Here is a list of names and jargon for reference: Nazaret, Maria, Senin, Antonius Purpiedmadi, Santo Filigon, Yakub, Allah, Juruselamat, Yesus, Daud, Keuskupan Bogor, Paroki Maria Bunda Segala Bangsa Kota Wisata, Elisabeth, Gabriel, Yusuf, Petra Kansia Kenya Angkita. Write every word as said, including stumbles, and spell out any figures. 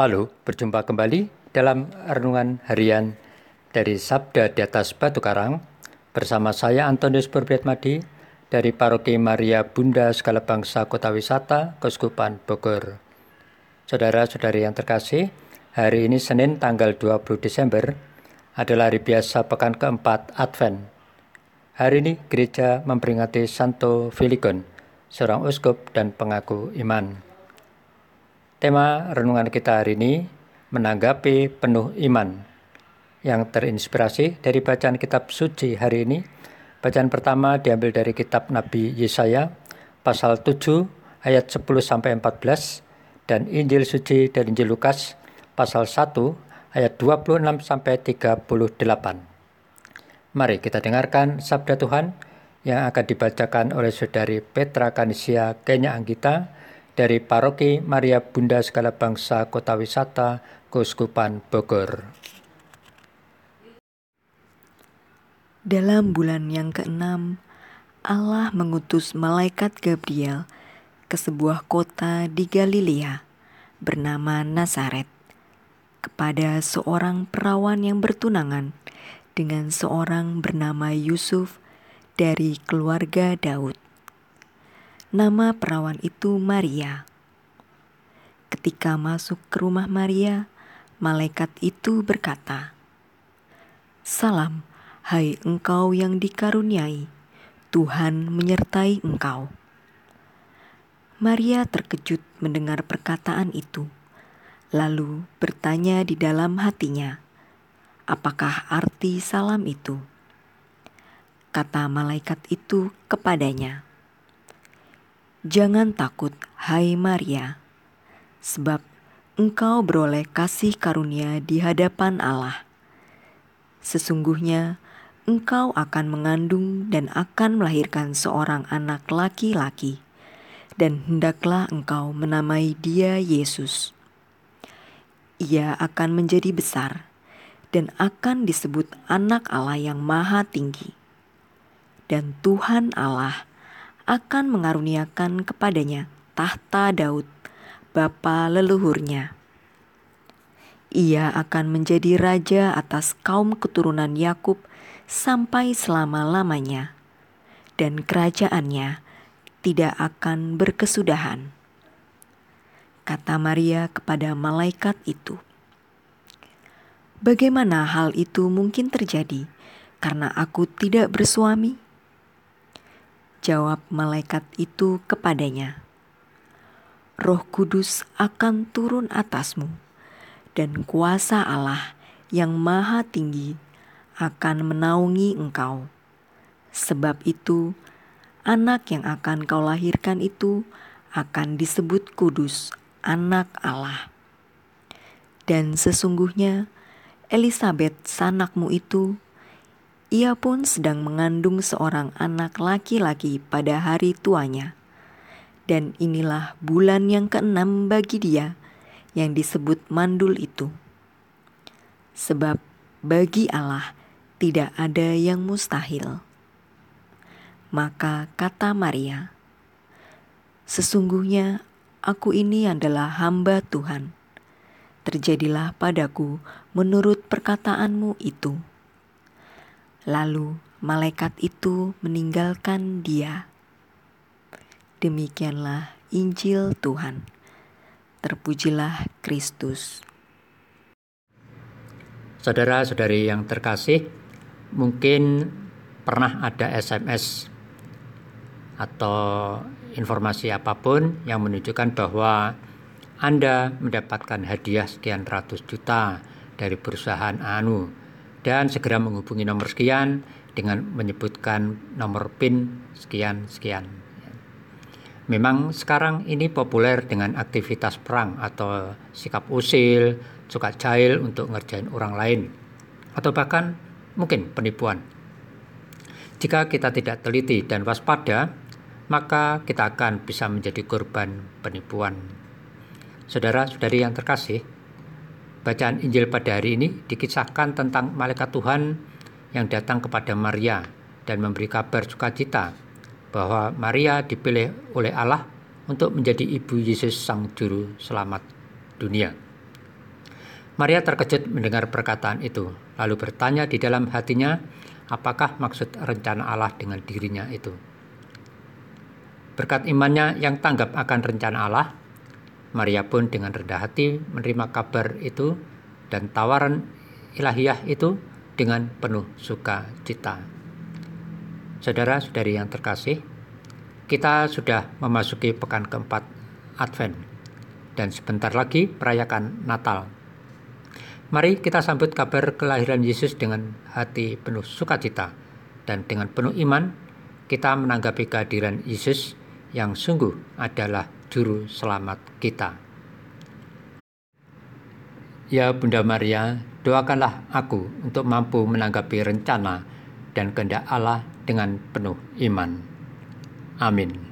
Halo, berjumpa kembali dalam Renungan Harian dari Sabda di atas Batu Karang bersama saya Antonius Purpiedmadi dari Paroki Maria Bunda Segala Bangsa Kota Wisata, Keuskupan Bogor. Saudara-saudari yang terkasih, hari ini Senin tanggal dua puluh Desember adalah hari biasa pekan keempat Advent. Hari ini gereja memperingati Santo Filigon, seorang uskup dan pengaku iman. Tema renungan kita hari ini, menanggapi penuh iman, yang terinspirasi dari bacaan kitab suci hari ini. Bacaan pertama diambil dari kitab Nabi Yesaya, pasal tujuh, ayat sepuluh sampai empat belas, dan Injil suci dari Injil Lukas, pasal satu, ayat dua puluh enam sampai tiga puluh delapan. Mari kita dengarkan sabda Tuhan yang akan dibacakan oleh saudari Petra Kansia Kenya Angkita, dari Paroki Maria Bunda Segala Bangsa Kota Wisata, Keuskupan Bogor. Dalam bulan yang keenam, Allah mengutus malaikat Gabriel ke sebuah kota di Galilea bernama Nazaret, kepada seorang perawan yang bertunangan dengan seorang bernama Yusuf dari keluarga Daud. Nama perawan itu Maria. Ketika masuk ke rumah Maria, malaikat itu berkata, "Salam, hai engkau yang dikaruniai, Tuhan menyertai engkau." Maria terkejut mendengar perkataan itu, lalu bertanya di dalam hatinya, "Apakah arti salam itu?" Kata malaikat itu kepadanya, "Jangan takut, hai Maria, sebab engkau beroleh kasih karunia di hadapan Allah. Sesungguhnya engkau akan mengandung dan akan melahirkan seorang anak laki-laki, dan hendaklah engkau menamai dia Yesus. Ia akan menjadi besar dan akan disebut Anak Allah yang Maha Tinggi, dan Tuhan Allah akan mengaruniakan kepadanya tahta Daud, bapa leluhurnya. Ia akan menjadi raja atas kaum keturunan Yakub sampai selama-lamanya, dan kerajaannya tidak akan berkesudahan." Kata Maria kepada malaikat itu, "Bagaimana hal itu mungkin terjadi, karena aku tidak bersuami?" Jawab malaikat itu kepadanya, "Roh Kudus akan turun atasmu, dan kuasa Allah yang Maha Tinggi akan menaungi engkau. Sebab itu, anak yang akan kau lahirkan itu akan disebut Kudus, Anak Allah. Dan sesungguhnya, Elisabeth sanakmu itu, ia pun sedang mengandung seorang anak laki-laki pada hari tuanya, dan inilah bulan yang keenam bagi dia yang disebut mandul itu. Sebab bagi Allah tidak ada yang mustahil." Maka kata Maria, "Sesungguhnya aku ini adalah hamba Tuhan, terjadilah padaku menurut perkataanmu itu." Lalu malaikat itu meninggalkan dia. Demikianlah Injil Tuhan. Terpujilah Kristus. Saudara-saudari yang terkasih, mungkin pernah ada S M S atau informasi apapun yang menunjukkan bahwa Anda mendapatkan hadiah sekian ratus juta dari perusahaan anu, dan segera menghubungi nomor sekian dengan menyebutkan nomor PIN sekian-sekian. Memang sekarang ini populer dengan aktivitas perang atau sikap usil, suka jahil untuk ngerjain orang lain, atau bahkan mungkin penipuan. Jika kita tidak teliti dan waspada, maka kita akan bisa menjadi korban penipuan. Saudara-saudari yang terkasih, bacaan Injil pada hari ini dikisahkan tentang malaikat Tuhan yang datang kepada Maria dan memberi kabar sukacita bahwa Maria dipilih oleh Allah untuk menjadi ibu Yesus Sang Juruselamat dunia. Maria terkejut mendengar perkataan itu, lalu bertanya di dalam hatinya, apakah maksud rencana Allah dengan dirinya itu? Berkat imannya yang tanggap akan rencana Allah, Maria pun dengan rendah hati menerima kabar itu dan tawaran ilahiyah itu dengan penuh sukacita. Saudara-saudari yang terkasih, kita sudah memasuki pekan keempat Advent dan sebentar lagi merayakan Natal. Mari kita sambut kabar kelahiran Yesus dengan hati penuh sukacita, dan dengan penuh iman kita menanggapi kehadiran Yesus yang sungguh adalah Juru Selamat kita. Ya Bunda Maria, doakanlah aku untuk mampu menanggapi rencana dan kehendak Allah dengan penuh iman. Amin.